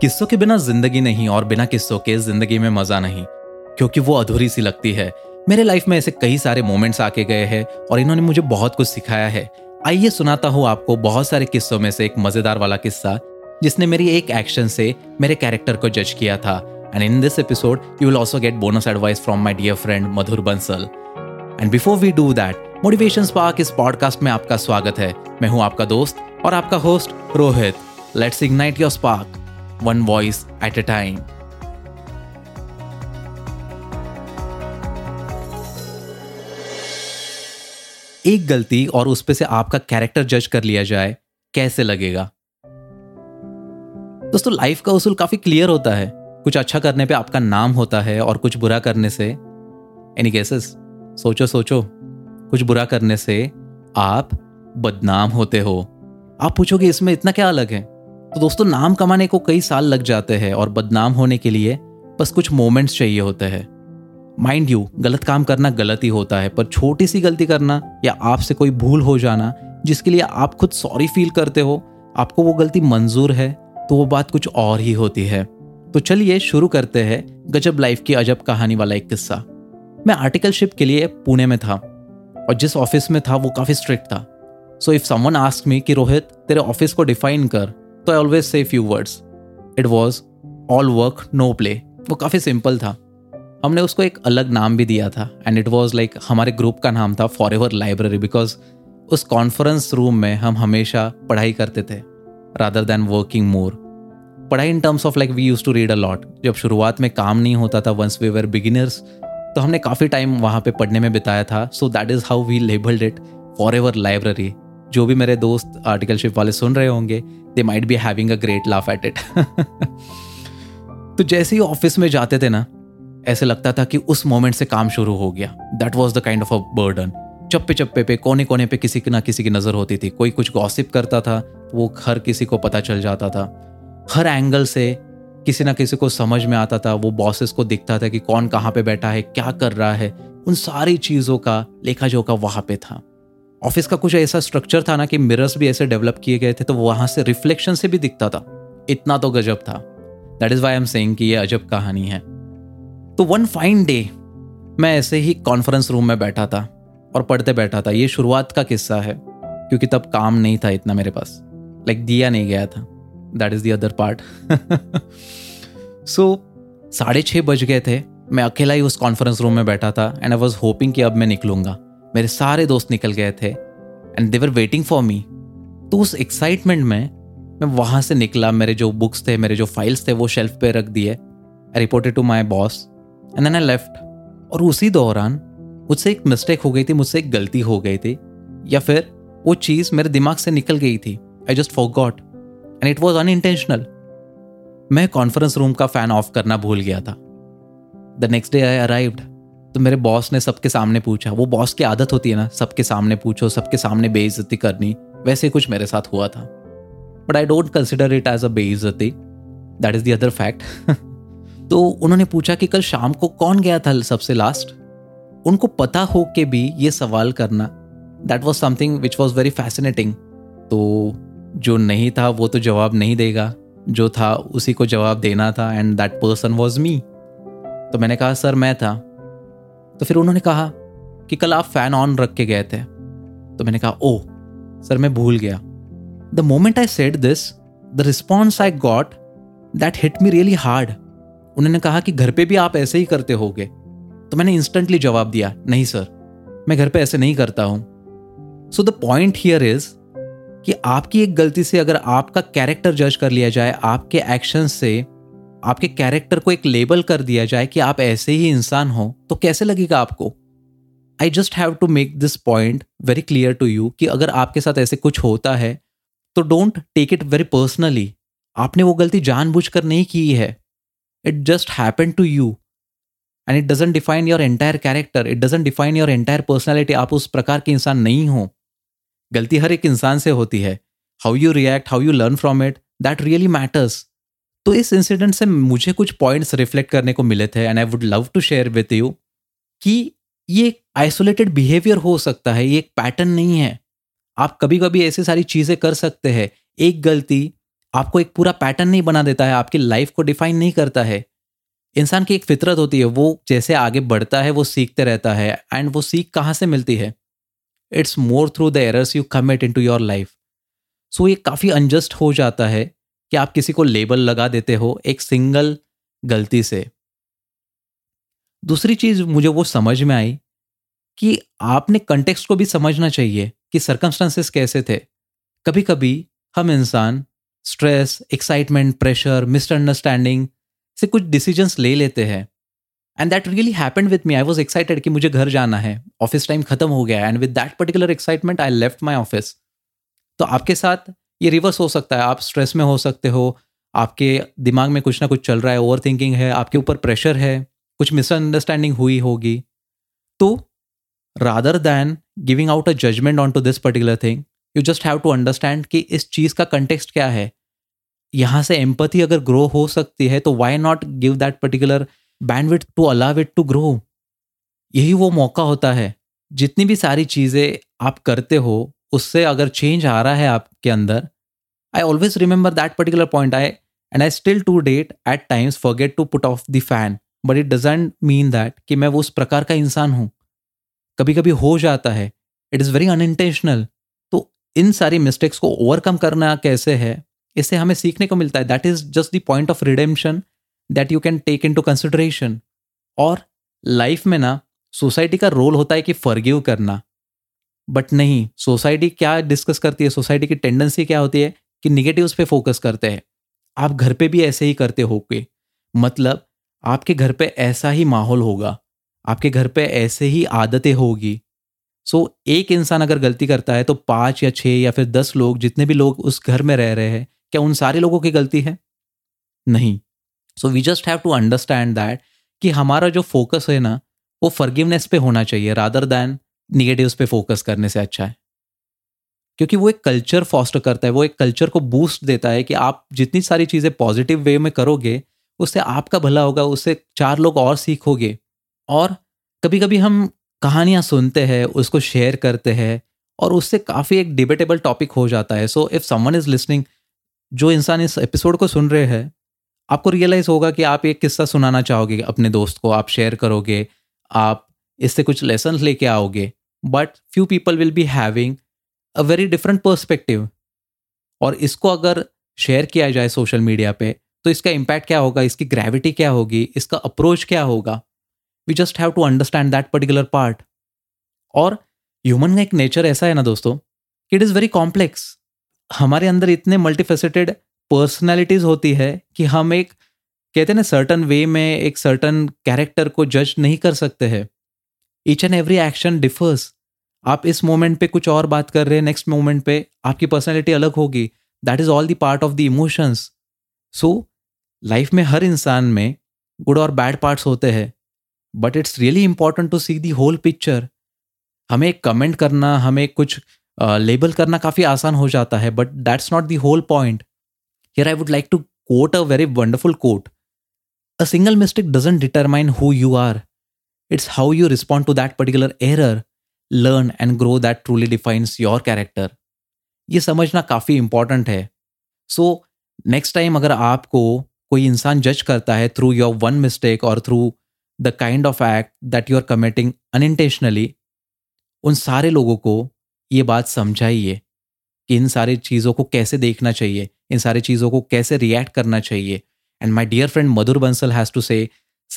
किस्सों के बिना जिंदगी नहीं और बिना किस्सों के जिंदगी में मजा नहीं, क्योंकि वो अधूरी सी लगती है। मेरे लाइफ में ऐसे कई सारे मोमेंट्स आके गए हैं और इन्होंने मुझे बहुत कुछ सिखाया है। आइए सुनाता हूँ आपको बहुत सारे किस्सों में से एक मजेदार वाला किस्सा जिसने मेरी एक एक्शन से मेरे कैरेक्टर को जज किया था। And in this episode you will also get bonus advice from my dear friend Madhur Bansal. And before we do that, motivation spark इस पॉडकास्ट में आपका स्वागत है। मैं हूँ आपका दोस्त और आपका host Rohit. Let's ignite your spark, one voice at a time. एक गलती और उसपे से आपका कैरेक्टर जज कर लिया जाए, कैसे लगेगा? दोस्तों, लाइफ का उसूल काफी क्लियर होता है। कुछ अच्छा करने पे आपका नाम होता है और कुछ बुरा करने से, एनी गेसेस? सोचो, कुछ बुरा करने से आप बदनाम होते हो। आप पूछोगे इसमें इतना क्या अलग है? तो दोस्तों, नाम कमाने को कई साल लग जाते हैं और बदनाम होने के लिए बस कुछ मोमेंट्स चाहिए होते हैं। माइंड यू, गलत काम करना गलत ही होता है, पर छोटी सी गलती करना या आपसे कोई भूल हो जाना जिसके लिए आप खुद सॉरी फील करते हो, आपको वो गलती मंजूर है, तो वो बात कुछ और ही होती है। तो चलिए शुरू करते हैं गजब लाइफ की अजब कहानी वाला एक किस्सा। मैं आर्टिकलशिप के लिए पुणे में था और जिस ऑफिस में था वो काफ़ी स्ट्रिक्ट था। So if someone ask me कि रोहित तेरे ऑफिस को डिफाइन कर, तो I always say few words. It was all work no play. वो काफ़ी सिंपल था। हमने उसको एक अलग नाम भी दिया था एंड इट वॉज लाइक हमारे ग्रुप का नाम था फॉरएवर लाइब्रेरी, बिकॉज उस कॉन्फ्रेंस रूम में हम हमेशा पढ़ाई करते थे रादर दैन वर्किंग मोर। पढ़ाई in terms of like we use to read a lot. जब शुरुआत में काम नहीं होता था, वंस वी वर बिगिनर्स, तो हमने काफ़ी टाइम वहाँ पे पढ़ने में बिताया था। So that is how we labelled it forever library. जो भी मेरे दोस्त आर्टिकलशिप वाले सुन रहे होंगे, they might be having a great laugh at it. तो जैसे ही ऑफिस में जाते थे ना, ऐसे लगता था कि उस मोमेंट से काम शुरू हो गया। That was the kind of a burden. चप्पे चप्पे पे, कोने कोने पे किसी ना किसी की नज़र होती थी। कोई कुछ गॉसिप करता था तो वो हर किसी को पता चल जाता था। हर एंगल से किसी ना किसी को समझ में आता था। वो बॉसेस को दिखता था कि कौन कहाँ पे बैठा है, क्या कर रहा है। उन सारी चीज़ों का लेखा जोखा वहाँ पे था। ऑफिस का कुछ ऐसा स्ट्रक्चर था ना कि मिरर्स भी ऐसे डेवलप किए गए थे, तो वहाँ से रिफ्लेक्शन से भी दिखता था। इतना तो गजब था। That is why I am saying कि ये अजब कहानी है। तो वन फाइन डे मैं ऐसे ही कॉन्फ्रेंस रूम में बैठा था और पढ़ते बैठा था। ये शुरुआत का किस्सा है क्योंकि तब काम नहीं था इतना मेरे पास, लाइक दिया नहीं गया था। That is the other part. So 6:30 बज गए थे। मैं अकेला ही उस कॉन्फ्रेंस रूम में बैठा था एंड आई वॉज होपिंग कि अब मैं निकलूँगा। मेरे सारे दोस्त निकल गए थे and they were waiting for me. तो उस एक्साइटमेंट में मैं वहाँ से निकला। मेरे जो बुक्स थे, मेरे जो फाइल्स थे, वो शेल्फ पे रख दिए। I reported to my boss and then I left. और उसी दौरान मुझसे एक मिस्टेक हो गई थी, मुझसे एक गलती हो गई थी, या फिर वो चीज़ मेरे दिमाग से निकल गई थी। I just forgot and it was unintentional. मैं कॉन्फ्रेंस रूम का फ़ैन ऑफ करना भूल गया था। The next day I arrived, तो मेरे बॉस ने सबके सामने पूछा। वो बॉस की आदत होती है ना, सबके सामने पूछो, सबके सामने बेइज्जती करनी। वैसे कुछ मेरे साथ हुआ था, but I don't consider it as a बेइज्जती। That is the other fact. तो उन्होंने पूछा कि कल शाम को कौन गया था सबसे लास्ट। उनको पता हो के भी ये सवाल करना, that was something which was very fascinating. तो जो नहीं था वो तो जवाब नहीं देगा, जो था उसी को जवाब देना था and that person was me. तो मैंने कहा सर मैं था। तो फिर उन्होंने कहा कि कल आप फ़ैन ऑन रख के गए थे। तो मैंने कहा ओ सर मैं भूल गया। The moment I said this, the response I got that hit me really hard. उन्होंने कहा कि घर पे भी आप ऐसे ही करते होगे। तो मैंने इंस्टेंटली जवाब दिया नहीं सर, मैं घर पे ऐसे नहीं करता हूँ। So the point here is कि आपकी एक गलती से अगर आपका कैरेक्टर जज कर लिया जाए, आपके एक्शन से आपके कैरेक्टर को एक लेबल कर दिया जाए कि आप ऐसे ही इंसान हो, तो कैसे लगेगा आपको? I just have to make this point very clear to you कि अगर आपके साथ ऐसे कुछ होता है तो don't take it very personally. आपने वो गलती जानबूझकर नहीं की है। It just happened to you and it doesn't define your entire character. It doesn't define your entire personality. आप उस प्रकार के इंसान नहीं हो। गलती हर एक इंसान से होती है। How you react, how you learn from it, that really matters. तो इस इंसिडेंट से मुझे कुछ पॉइंट्स रिफ्लेक्ट करने को मिले थे and I would love to share with you कि ये एक आइसोलेटेड बिहेवियर हो सकता है, ये एक पैटर्न नहीं है। आप कभी कभी ऐसी सारी चीज़ें कर सकते हैं। एक गलती आपको एक पूरा पैटर्न नहीं बना देता है, आपकी लाइफ को डिफाइन नहीं करता है। इंसान की एक फितरत होती है, वो जैसे आगे बढ़ता है वो सीखते रहता है। एंड वो सीख कहाँ से मिलती है? It's more through the errors you commit in to your life. So ये काफ़ी अनजस्ट हो जाता है कि आप किसी को लेबल लगा देते हो एक सिंगल गलती से। दूसरी चीज़ मुझे वो समझ में आई कि आपने कंटेक्स्ट को भी समझना चाहिए कि सर्कमस्टांसेस कैसे थे। कभी कभी हम इंसान स्ट्रेस, एक्साइटमेंट, प्रेशर, मिसअंडरस्टैंडिंग से कुछ डिसीजंस ले लेते हैं। And that really happened with me. I was excited कि मुझे घर जाना है, ऑफिस टाइम खत्म हो गया, and with that particular excitement I left my office. तो आपके साथ ये रिवर्स हो सकता है। आप स्ट्रेस में हो सकते हो, आपके दिमाग में कुछ ना कुछ चल रहा है, ओवर थिंकिंग है, आपके ऊपर प्रेशर है, कुछ मिसअंडरस्टैंडिंग हुई होगी। तो rather than giving out a judgment onto this particular thing, you just have to understand कि इस चीज़ का context क्या है। यहाँ से empathy अगर grow हो सकती है तो why not give that particular bandwidth to allow it to grow। यही वो मौका होता है। जितनी भी सारी चीज़ें आप करते हो उससे अगर change आ रहा है आपके अंदर, I always remember that particular point, I still to date at times forget to put off the fan, but it doesn't mean that कि मैं वो उस प्रकार का इंसान हूँ। कभी कभी हो जाता है, इट इज़ वेरी अनइंटेंशनल। तो इन सारी मिस्टेक्स को ओवरकम करना कैसे है, इससे हमें सीखने को मिलता है। That is just the point of redemption that you can take into consideration. और लाइफ में ना सोसाइटी का रोल होता है कि फॉरगिव करना, बट नहीं, सोसाइटी क्या डिस्कस करती है, सोसाइटी की टेंडेंसी क्या होती है कि निगेटिव्स पे फोकस करते हैं। आप घर पे भी ऐसे ही करते होगे, मतलब आपके घर पे ऐसा ही माहौल होगा, आपके घर पे ऐसे ही आदतें होगी। सो एक इंसान अगर गलती करता है तो 5 या 6 या फिर 10 लोग, जितने भी लोग उस घर में रह रहे हैं, क्या उन सारे लोगों की गलती है? नहीं। So we just have to understand that कि हमारा जो फोकस है ना वो फॉरगिवनेस पे होना चाहिए, रादर दैन निगेटिव्स पे फोकस करने से अच्छा है, क्योंकि वो एक कल्चर फॉस्टर करता है, वो एक कल्चर को बूस्ट देता है कि आप जितनी सारी चीज़ें पॉजिटिव वे में करोगे उससे आपका भला होगा, उससे 4 लोग और सीखोगे। और कभी कभी हम कहानियाँ सुनते हैं, उसको शेयर करते हैं, और उससे काफ़ी एक डिबेटेबल टॉपिक हो जाता है। So if someone is listening, जो इंसान इस एपिसोड को सुन रहे हैं, आपको रियलाइज़ होगा कि आप एक किस्सा सुनाना चाहोगे अपने दोस्त को, आप शेयर करोगे, आप इससे कुछ लेसन लेके आओगे, but few people will be having a very different perspective. और इसको अगर शेयर किया जाए सोशल मीडिया पे, तो इसका इम्पैक्ट क्या होगा, इसकी ग्रेविटी क्या होगी, इसका अप्रोच क्या होगा। We just have to understand that particular part. और ह्यूमन का एक नेचर ऐसा है ना दोस्तों कि इट इज़ वेरी कॉम्प्लेक्स। हमारे अंदर इतने मल्टीफेसेटेड पर्सनैलिटीज़ होती है कि हम एक कहते हैं ना सर्टन वे में एक सर्टन कैरेक्टर को जज नहीं कर सकते हैं। Each and every action differs. आप इस मोमेंट पे कुछ और बात कर रहे हैं, नेक्स्ट मोमेंट पे आपकी पर्सनैलिटी अलग होगी। That is all the part of the emotions. So life में हर इंसान में गुड और बैड पार्ट्स होते हैं, but it's really important to see the whole picture. हमें कमेंट करना, हमें कुछ लेबल करना काफ़ी आसान हो जाता है, but that's not the whole point. Here I would like to quote a very wonderful quote, a single mistake doesn't determine who you are, it's how you respond to that particular error, learn and grow that truly defines your character. ये समझना काफ़ी important है। सो next time अगर आपको कोई इंसान जज करता है थ्रू योर वन मिस्टेक और through the kind of act that you are committing unintentionally, उन सारे लोगों को ये बात समझाइए कि इन सारी चीज़ों को कैसे देखना चाहिए, इन सारी चीज़ों को कैसे रिएक्ट करना चाहिए। And my dear friend Madhur Bansal has to say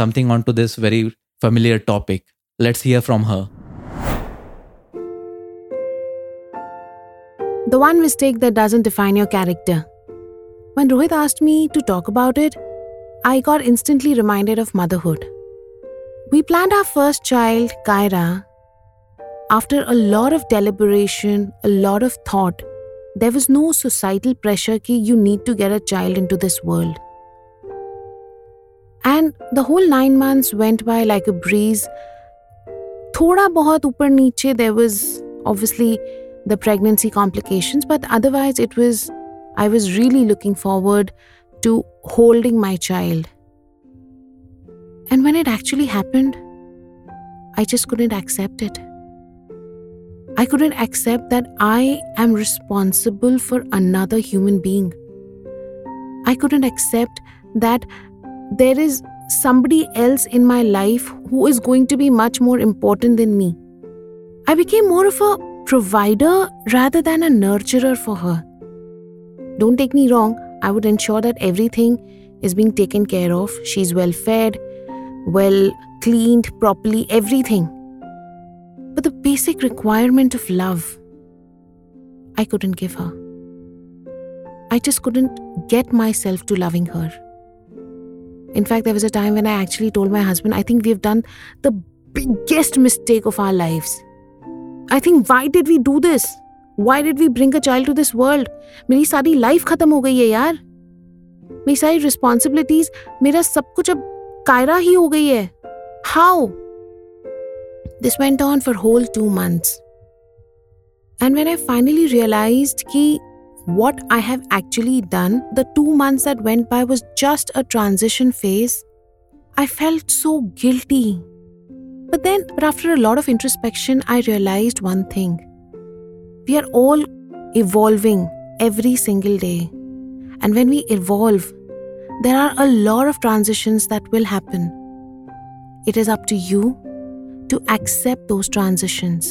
something onto this very familiar topic. Let's hear from her. The one mistake that doesn't define your character. When Rohit asked me to talk about it, I got instantly reminded of motherhood. We planned our first child, Kaira. After a lot of deliberation, a lot of thought, there was no societal pressure ki you need to get a child into this world. And the whole 9 months went by like a breeze. Thoda bahut upar niche, there was obviously the pregnancy complications, but otherwise I was really looking forward to holding my child. And when it actually happened, I just couldn't accept it. I couldn't accept that I am responsible for another human being. I couldn't accept that there is somebody else in my life who is going to be much more important than me. I became more of a provider rather than a nurturer for her. Don't take me wrong, I would ensure that everything is being taken care of. She's well fed, well cleaned properly, everything. But the basic requirement of love, I couldn't give her. I just couldn't get myself to loving her. In fact, there was a time when I actually told my husband, I think we've done the biggest mistake of our lives. I think, why did we do this? Why did we bring a child to this world? मेरी सारी life खत्म हो गई है यार. मेरी सारी responsibilities, मेरा सब कुछ अब कायरा ही हो गई है. How? This went on for whole 2 months. And when I finally realized कि what I have actually done, the 2 months that went by was just a transition phase. I felt so guilty. But after a lot of introspection, I realized one thing. We are all evolving every single day. And when we evolve, there are a lot of transitions that will happen. It is up to you to accept those transitions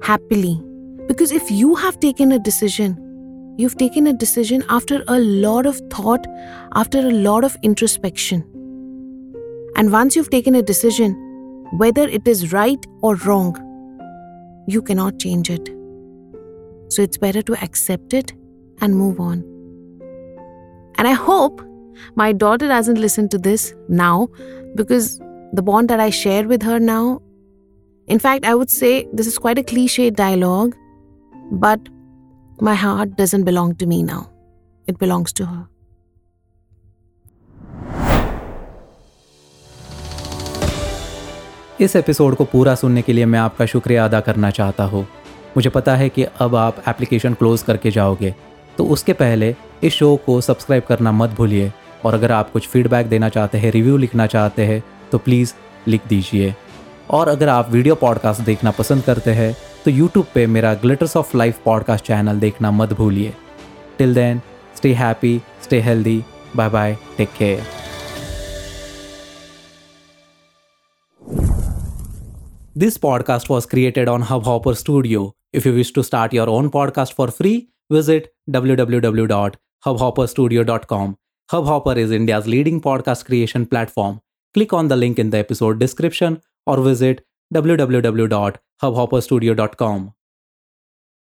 happily. Because if you have taken a decision, you've taken a decision after a lot of thought, after a lot of introspection. And once you've taken a decision, whether it is right or wrong, you cannot change it. So it's better to accept it and move on. And I hope my daughter doesn't listen to this now, because the bond that I share with her now, in fact, I would say this is quite a cliche dialogue, but my heart doesn't belong to me now. It belongs to her. इस episode को पूरा सुनने के लिए मैं आपका शुक्रिया अदा करना चाहता हूँ. मुझे पता है कि अब आप एप्लीकेशन क्लोज करके जाओगे, तो उसके पहले इस शो को सब्सक्राइब करना मत भूलिए. और अगर आप कुछ फीडबैक देना चाहते हैं, रिव्यू लिखना चाहते हैं, तो प्लीज़ लिख दीजिए. और अगर आप वीडियो पॉडकास्ट देखना पसंद करते हैं तो यूट्यूब पे मेरा glitters of life podcast channel देखना मत भूलिए. Till then, stay happy, stay healthy, bye bye, take care. This podcast was created on Hub Hopper Studio. If you wish to start your own podcast for free, visit www.hubhopperstudio.com. Hub Hopper is India's leading podcast creation platform. Click on the link in the episode description or visit www.hubhopperstudio.com.